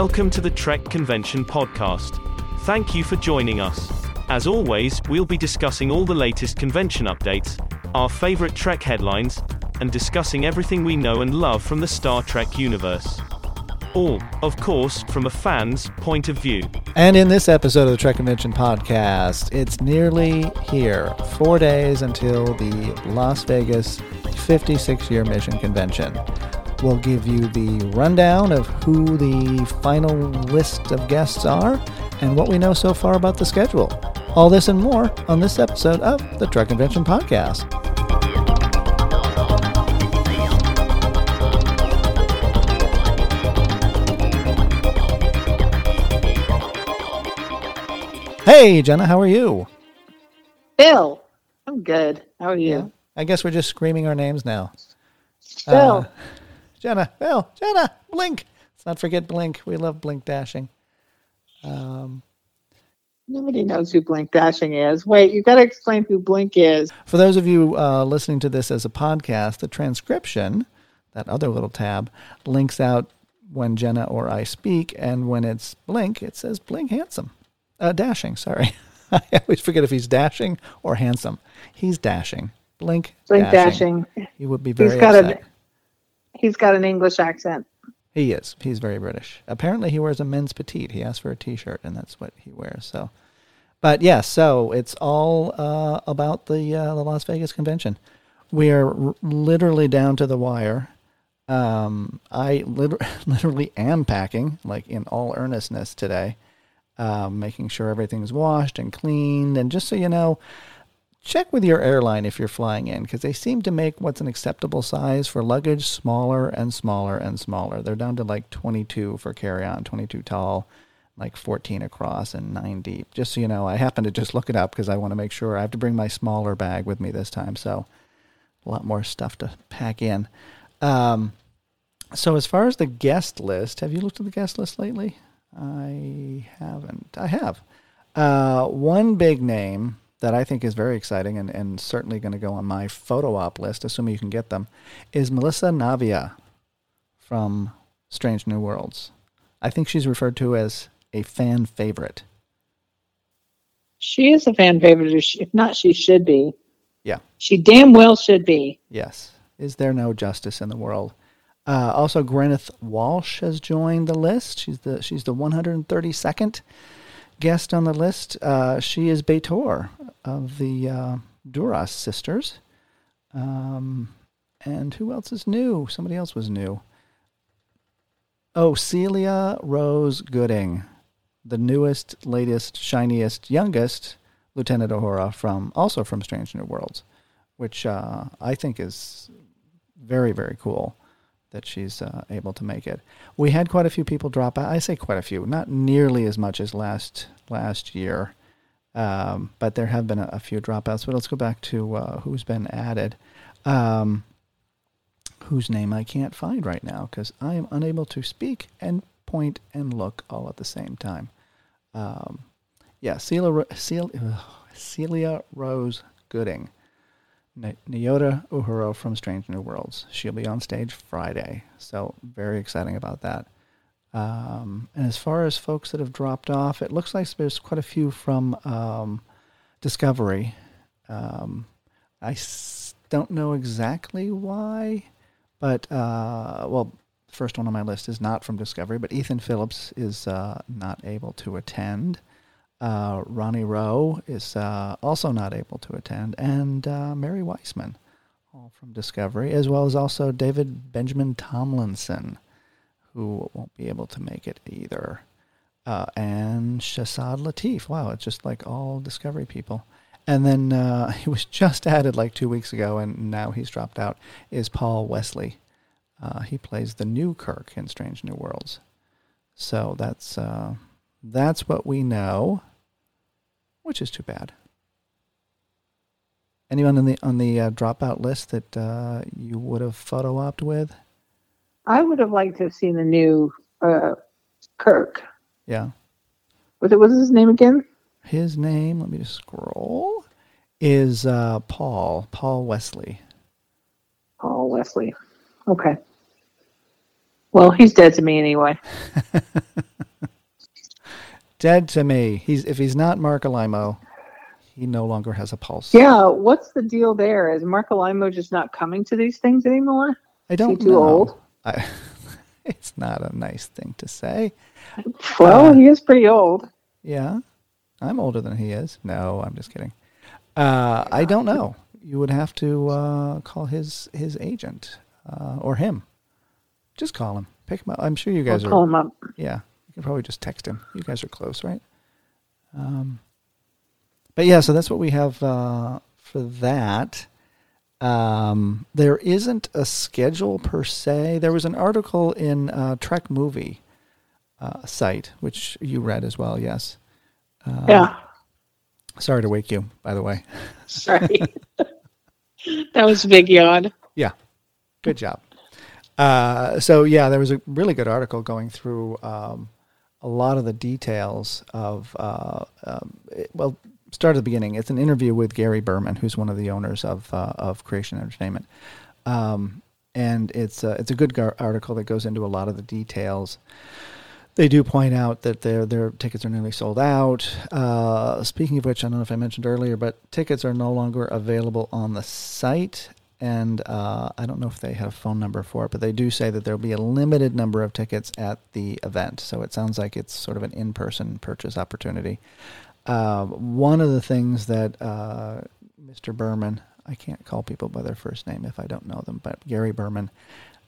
Welcome to the Trek Convention podcast. Thank you for joining us. As always, we'll be discussing all the latest convention updates, our favorite Trek headlines, and discussing everything we know and love from the Star Trek universe. All, of course, from a fan's point of view. And in this episode of the Trek Convention podcast, it's nearly here. 4 days until the Las Vegas 56-year mission convention. We'll give you the rundown of who the final list of guests are and what we know so far about the schedule. All this and more on this episode of the Trek Convention podcast. Hey, Jenna, how are you? Bill, I'm good. How are you? Yeah, I guess we're just screaming our names now. Bill. Jenna, Bill, Jenna, Blink. Let's not forget Blink. We love Blink Dashing. Nobody knows who Blink Dashing is. Wait, you've got to explain who Blink is. For those of you listening to this as a podcast, the transcription, that other little tab, links out when Jenna or I speak, and when it's Blink, it says Blink Handsome. Dashing, sorry. I always forget if he's dashing or handsome. He's dashing. Blink Dashing. He would be very upset. He's got an English accent. He is. He's very British. Apparently he wears a men's petite. He asked for a t-shirt, and that's what he wears. So, but yeah, so it's all about the Las Vegas convention. We are literally down to the wire. I literally am packing, like in all earnestness today, making sure everything's washed and cleaned. And just so you know, check with your airline if you're flying in, because they seem to make what's an acceptable size for luggage smaller and smaller and smaller. They're down to like 22 for carry-on, 22 tall, like 14 across, and 9 deep. Just so you know, I happen to just look it up because I want to make sure. I have to bring my smaller bag with me this time, so a lot more stuff to pack in. So as far as the guest list, have you looked at the guest list lately? I haven't. I have. One big name that I think is very exciting and certainly going to go on my photo op list, assuming you can get them, is Melissa Navia from Strange New Worlds. I think she's referred to as a fan favorite. She is a fan favorite. If not, she should be. Yeah. She damn well should be. Yes. Is there no justice in the world? Also, Gwyneth Walsh has joined the list. She's the 132nd guest on the list. She is Beator of the Duras sisters. And who else is new? Somebody else was new. Oh, Celia Rose Gooding, the newest, latest, shiniest, youngest Lieutenant Uhura from Strange New Worlds, which I think is very, very cool that she's able to make it. We had quite a few people drop out. I say quite a few, not nearly as much as last year, but there have been a few dropouts. But let's go back to who's been added, whose name I can't find right now because I am unable to speak and point and look all at the same time. Celia Rose Gooding, Nyota Uhura from Strange New Worlds. She'll be on stage Friday, so very exciting about that. And as far as folks that have dropped off, it looks like there's quite a few from Discovery. I don't know exactly why, but the first one on my list is not from Discovery, but Ethan Phillips is not able to attend. Ronnie Rowe is also not able to attend, and Mary Weissman, all from Discovery, as well as also David Benjamin Tomlinson, who won't be able to make it either, and Shahzad Latif. Wow, it's just like all Discovery people. And then he was just added like 2 weeks ago, and now he's dropped out, is Paul Wesley. He plays the new Kirk in Strange New Worlds. So that's what we know, which is too bad. Anyone on the dropout list that you would have photo-oped with? I would have liked to have seen the new Kirk. Yeah. What was his name again? His name, let me just scroll, is Paul Wesley. Okay. Well, he's dead to me anyway. Dead to me. If he's not Marc Alaimo, he no longer has a pulse. Yeah, what's the deal there? Is Marc Alaimo just not coming to these things anymore? I don't know. Is he too old? It's not a nice thing to say. Well, he is pretty old. Yeah, I'm older than he is. No, I'm just kidding. I don't know. You would have to call his agent or him. Just call him. Pick him up. I'm sure you guys I'll are. Call him up. Yeah, you can probably just text him. You guys are close, right? But yeah, so that's what we have for that. There isn't a schedule per se. There was an article in Trek Movie site, which you read as well, yes. Yeah. Sorry to wake you, by the way. Sorry. That was a big yawn. Yeah. Good job. So yeah, there was a really good article going through a lot of the details of well, start at the beginning. It's an interview with Gary Berman, who's one of the owners of Creation Entertainment, and it's a good article that goes into a lot of the details. They do point out that their tickets are nearly sold out. Speaking of which, I don't know if I mentioned earlier, but tickets are no longer available on the site. And I don't know if they have a phone number for it, but they do say that there will be a limited number of tickets at the event. So it sounds like it's sort of an in-person purchase opportunity. One of the things that Mr. Berman, I can't call people by their first name if I don't know them, but Gary Berman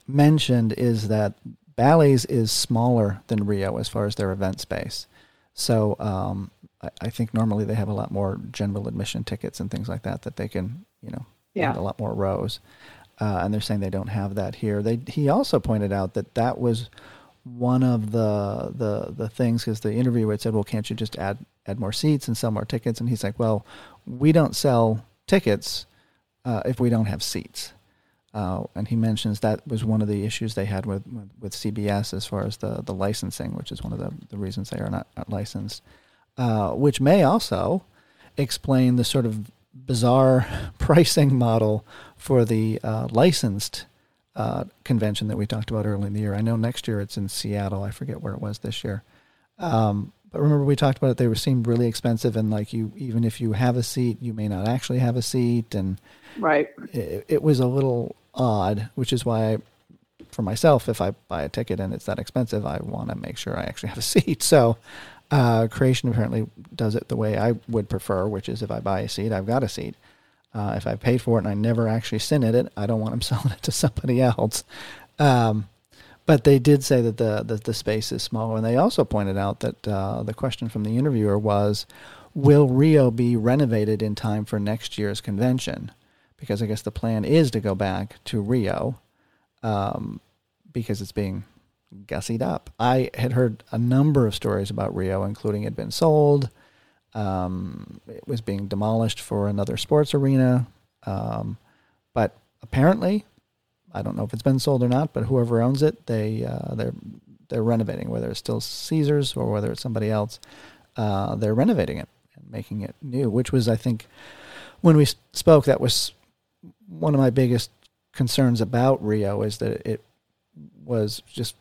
mentioned is that Bally's is smaller than Rio as far as their event space. So I think normally they have a lot more general admission tickets and things like that that they can, you know, yeah, a lot more rows. And they're saying they don't have that here. He also pointed out that was one of the things, because the interviewer had said, well, can't you just add more seats and sell more tickets? And he's like, well, we don't sell tickets if we don't have seats. And he mentions that was one of the issues they had with CBS as far as the licensing, which is one of the reasons they are not licensed, which may also explain the sort of bizarre pricing model for the licensed convention that we talked about early in the year. I know next year it's in Seattle. I forget where it was this year. But remember we talked about it. They seemed really expensive, and like even if you have a seat, you may not actually have a seat. And right, it was a little odd, which is why for myself, if I buy a ticket and it's that expensive, I want to make sure I actually have a seat. So Creation apparently does it the way I would prefer, which is if I buy a seat, I've got a seat. If I paid for it and I never actually sit in it, I don't want them selling it to somebody else. But they did say that the space is smaller, and they also pointed out that the question from the interviewer was, will Rio be renovated in time for next year's convention? Because I guess the plan is to go back to Rio because it's being gussied up. I had heard a number of stories about Rio, including it had been sold. It was being demolished for another sports arena. But apparently, I don't know if it's been sold or not, but whoever owns it, they're renovating, whether it's still Caesars or whether it's somebody else. They're renovating it and making it new, which was, I think, when we spoke, that was one of my biggest concerns about Rio, is that it was just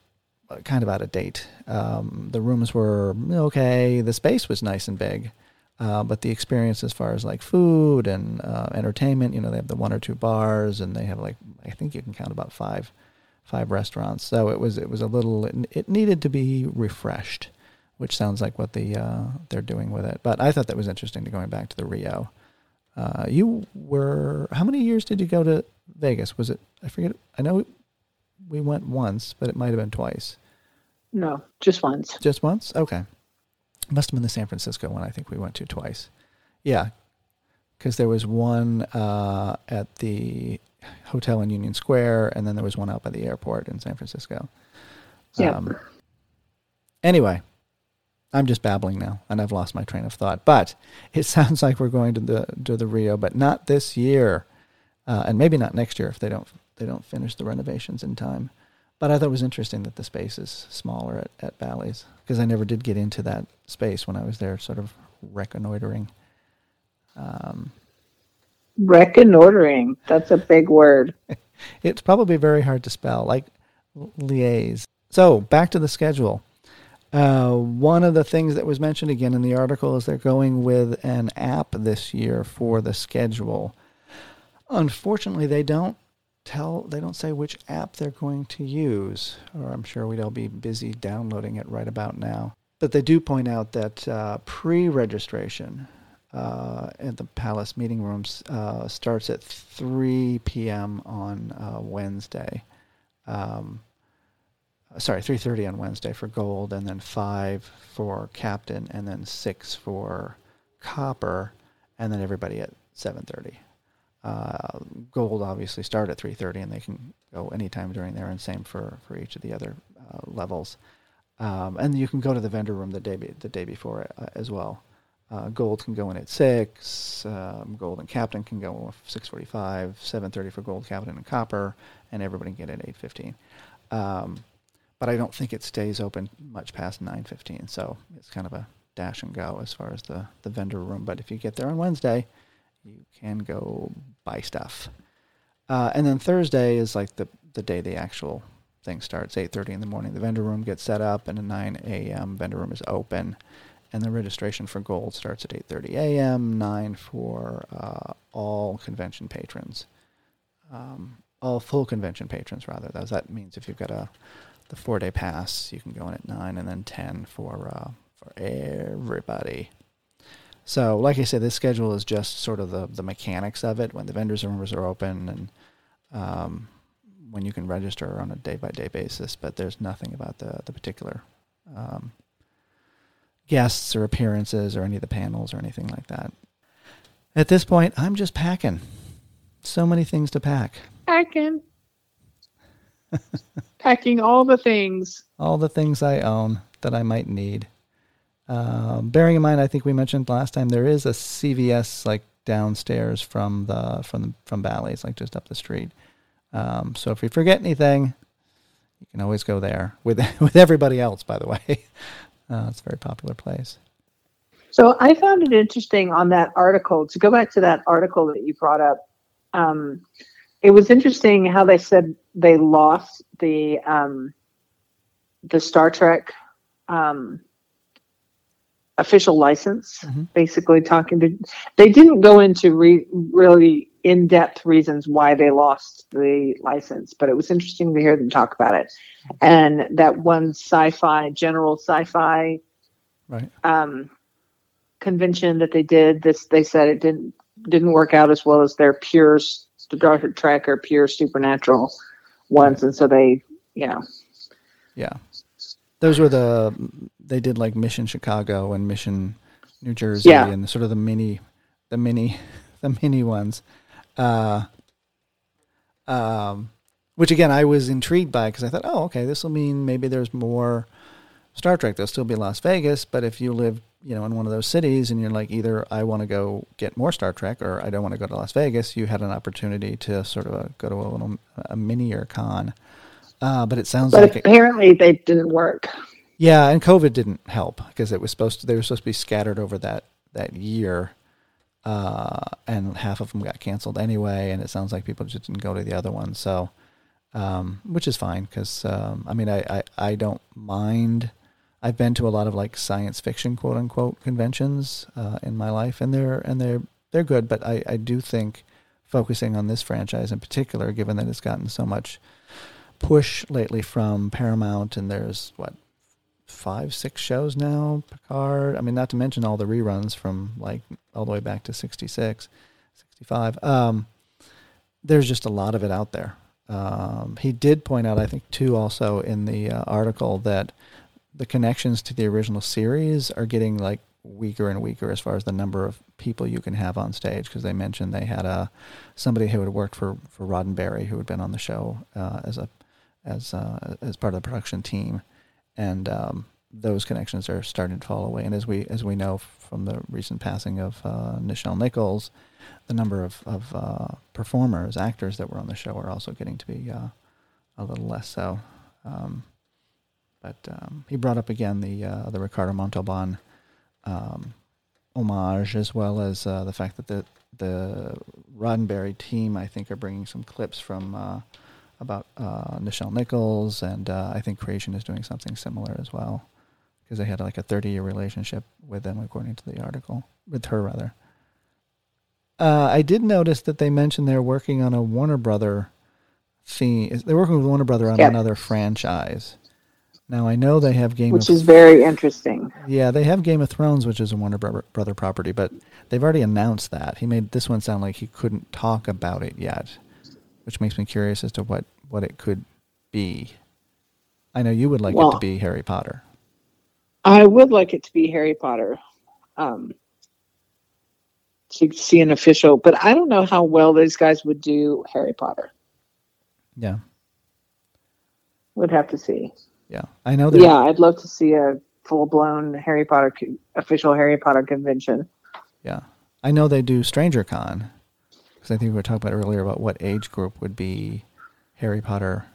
kind of out of date. The rooms were okay. The space was nice and big, but the experience as far as like food and entertainment, you know, they have the one or two bars, and they have like, I think you can count about five restaurants. So it was a little. It needed to be refreshed, which sounds like what they're doing with it. But I thought that was interesting, to going back to the Rio. You were, how many years did you go to Vegas? Was it? I forget. I know we went once, but it might have been twice. No, just once. Just once? Okay. Must have been the San Francisco one I think we went to twice. Yeah, because there was one at the hotel in Union Square, and then there was one out by the airport in San Francisco. Yeah. Anyway, I'm just babbling now, and I've lost my train of thought. But it sounds like we're going to the Rio, but not this year, and maybe not next year if they don't finish the renovations in time. But I thought it was interesting that the space is smaller at Bally's, because I never did get into that space when I was there sort of reconnoitering. Reconnoitering. That's a big word. It's probably very hard to spell, like liaise. So back to the schedule. One of the things that was mentioned again in the article is they're going with an app this year for the schedule. Unfortunately, they don't say which app they're going to use, or I'm sure we'd all be busy downloading it right about now. But they do point out that pre-registration at the Palace Meeting Rooms starts at 3 p.m. on Wednesday. 3:30 on Wednesday for gold, and then 5 for captain, and then 6 for copper, and then everybody at 7:30. Gold obviously start at 3:30, and they can go anytime during there, and same for each of the other levels. And you can go to the vendor room the day before as well. Gold can go in at 6, gold and captain can go off 6:45, 7:30 for gold, captain, and copper, and everybody can get at 8:15. But I don't think it stays open much past 9:15, so it's kind of a dash and go as far as the vendor room. But if you get there on Wednesday, you can go buy stuff. And then Thursday is like the day the actual thing starts, 8:30 in the morning. The vendor room gets set up, and at 9 a.m. vendor room is open. And the registration for gold starts at 8:30 a.m., 9 for all convention patrons. All full convention patrons, rather. That means if you've got the 4-day pass, you can go in at 9, and then 10 for everybody. So, like I said, this schedule is just sort of the mechanics of it, when the vendors' rooms are open and when you can register on a day-by-day basis, but there's nothing about the particular guests or appearances or any of the panels or anything like that. At this point, I'm just packing. So many things to pack. Packing all the things. All the things I own that I might need. Bearing in mind, I think we mentioned last time, there is a CVS like downstairs from Bally's, like just up the street. So if we forget anything, you can always go there with everybody else. By the way, it's a very popular place. So I found it interesting on that article to go back to that article that you brought up. It was interesting how they said they lost the Star Trek official license, basically talking to... They didn't go into really in-depth reasons why they lost the license, but it was interesting to hear them talk about it. And that one general sci-fi right. Convention that they did, they said it didn't work out as well as their pure... The Darker Trek or pure supernatural ones, and so they, yeah, those were they did like Mission Chicago and Mission New Jersey, and sort of the mini ones, which again I was intrigued by because I thought, oh, okay, this will mean maybe there's more Star Trek. There'll still be Las Vegas, but if you live, in one of those cities and you're like, either I want to go get more Star Trek or I don't want to go to Las Vegas, you had an opportunity to sort of go to a little mini or con. But it sounds like... But apparently they didn't work. Yeah, and COVID didn't help because they were supposed to be scattered over that year. And half of them got canceled anyway, and it sounds like people just didn't go to the other one. So, which is fine because, I don't mind... I've been to a lot of like science fiction quote unquote conventions in my life, and they're good, but I do think focusing on this franchise in particular, given that it's gotten so much push lately from Paramount, and there's 5-6 shows now, Picard, not to mention all the reruns from like all the way back to 66, 65. There's just a lot of it out there. He did point out, I think too, also in the article that the connections to the original series are getting like weaker and weaker as far as the number of people you can have on stage, because they mentioned they had somebody who had worked for Roddenberry who had been on the show as part of the production team, and those connections are starting to fall away. And as we know from the recent passing of Nichelle Nichols, the number of performers, actors that were on the show are also getting to be a little less so. But he brought up again the Ricardo Montalban homage, as well as the fact that the Roddenberry team, I think, are bringing some clips from about Nichelle Nichols, and I think Creation is doing something similar as well, because they had like a 30-year relationship with them, according to the article, with her rather. I did notice that they mentioned they're working on a Warner Bros. Theme. They're working with Warner Bros. On another franchise. Now, I know they have Game of Thrones. Which is very interesting. Yeah, they have Game of Thrones, which is a Warner Bros. Property, but they've already announced that. He made this one sound like he couldn't talk about it yet, which makes me curious as to what it could be. I know you would like it to be Harry Potter. I would like it to be Harry Potter. To see an official, but I don't know how well those guys would do Harry Potter. Yeah. Would have to see. Yeah, I know. Yeah, I'd love to see a full-blown Harry Potter official Harry Potter convention. Yeah, I know they do Stranger Con, because I think we were talking about earlier about what age group would be Harry Potter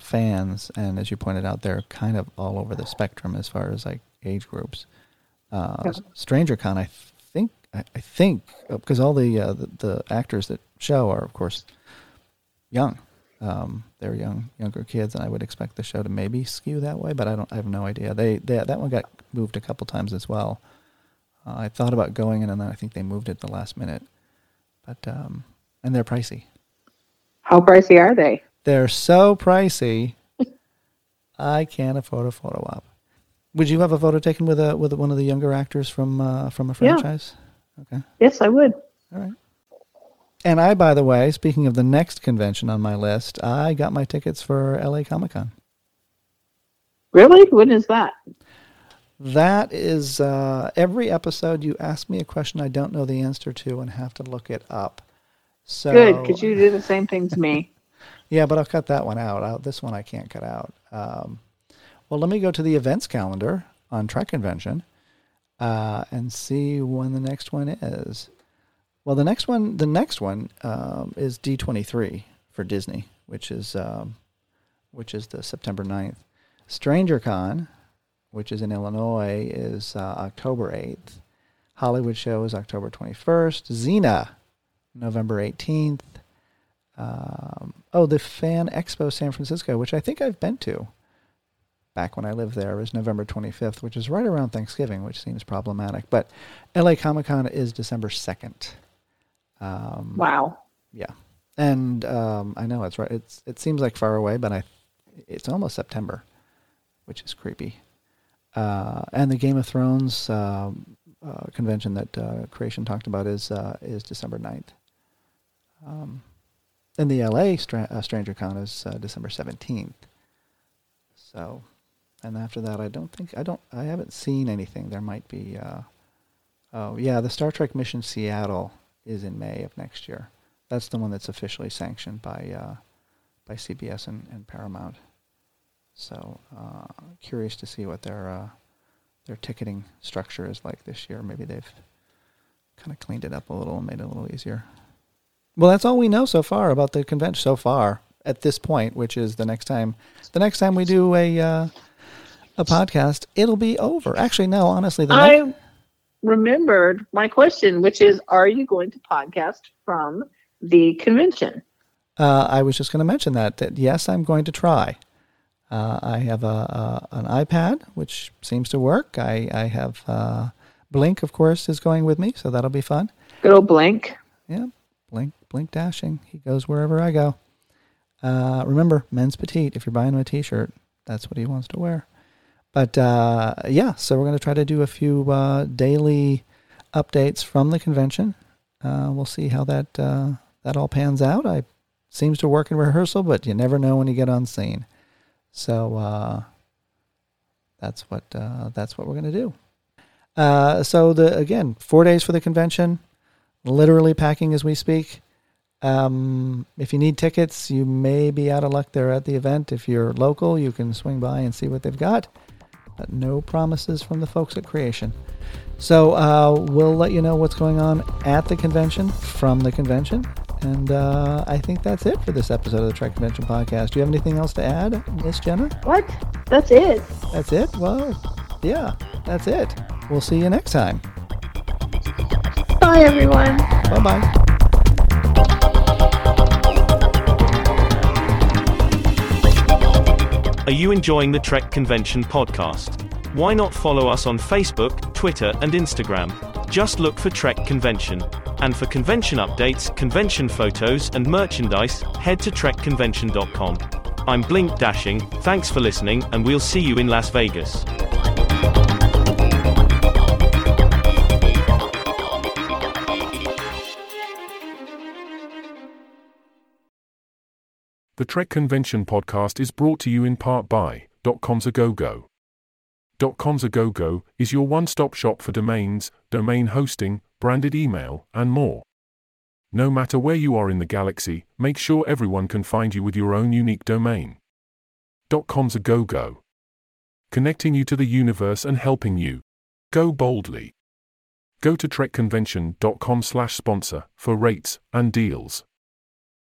fans, and as you pointed out, they're kind of all over the spectrum as far as like age groups. Stranger Con, I think, because all the actors that show are of course young. They're younger kids, and I would expect the show to maybe skew that way, but I have no idea. That one got moved a couple times as well. I thought about going in, and then I think they moved it the last minute. But and they're pricey. How pricey are they? They're so pricey. I can't afford a photo op. Would you have a photo taken with one of the younger actors from a franchise? Yeah. Okay. Yes, I would. All right. And I, by the way, speaking of the next convention on my list, I got my tickets for LA Comic-Con. Really? When is that? That is every episode you ask me a question I don't know the answer to and have to look it up. So, good, because you do the same thing to me. Yeah, but I'll cut that one out. This one I can't cut out. Well, let me go to the events calendar on Trek Convention and see when the next one is. Well, the next one is D23 for Disney, which is the September 9th. Stranger Con, which is in Illinois, is October 8th. Hollywood Show is October 21st. Xena, November 18th. The Fan Expo San Francisco, which I think I've been to back when I lived there, is November 25th, which is right around Thanksgiving, which seems problematic. But LA Comic-Con is December 2nd. Wow. Yeah. And I know it's right. It seems like far away, but it's almost September, which is creepy. And the Game of Thrones convention that Creation talked about is December 9th. And the LA Stranger Con is December 17th. So, and after that, I haven't seen anything. There might be, the Star Trek Mission Seattle is in May of next year. That's the one that's officially sanctioned by CBS and Paramount. So curious to see what their ticketing structure is like this year. Maybe they've kind of cleaned it up a little and made it a little easier. Well, that's all we know so far about the convention so far at this point, which is the next time we do a podcast, it'll be over. Actually, no, honestly, remembered my question, which is, are you going to podcast from the convention? I was just going to mention that yes, I'm going to try. I have an iPad, which seems to work. I have Blink, of course, is going with me, so that'll be fun. Good old Blink. Yeah, Blink Dashing. He goes wherever I go. Remember, Men's Petite, if you're buying him a T-shirt, that's what he wants to wear. But so we're going to try to do a few daily updates from the convention. We'll see how that all pans out. It seems to work in rehearsal, but you never know when you get on scene. So that's what we're going to do. So 4 days for the convention, literally packing as we speak. If you need tickets, you may be out of luck there at the event. If you're local, you can swing by and see what they've got. But no promises from the folks at Creation. So we'll let you know what's going on at the convention, from the convention. And I think that's it for this episode of the Trek Convention Podcast. Do you have anything else to add, Miss Jenner? What? That's it. That's it? Well, yeah, that's it. We'll see you next time. Bye, everyone. Bye-bye. Are you enjoying the Trek Convention podcast? Why not follow us on Facebook, Twitter, and Instagram? Just look for Trek Convention. And for convention updates, convention photos, and merchandise, head to trekconvention.com. I'm Blink Dashing, thanks for listening, and we'll see you in Las Vegas. The Trek Convention podcast is brought to you in part by .coms a go-go. .coms a go-go is your one-stop shop for domains, domain hosting, branded email, and more. No matter where you are in the galaxy, make sure everyone can find you with your own unique domain. .coms a go-go. Connecting you to the universe and helping you go boldly. Go to trekconvention.com/sponsor for rates and deals.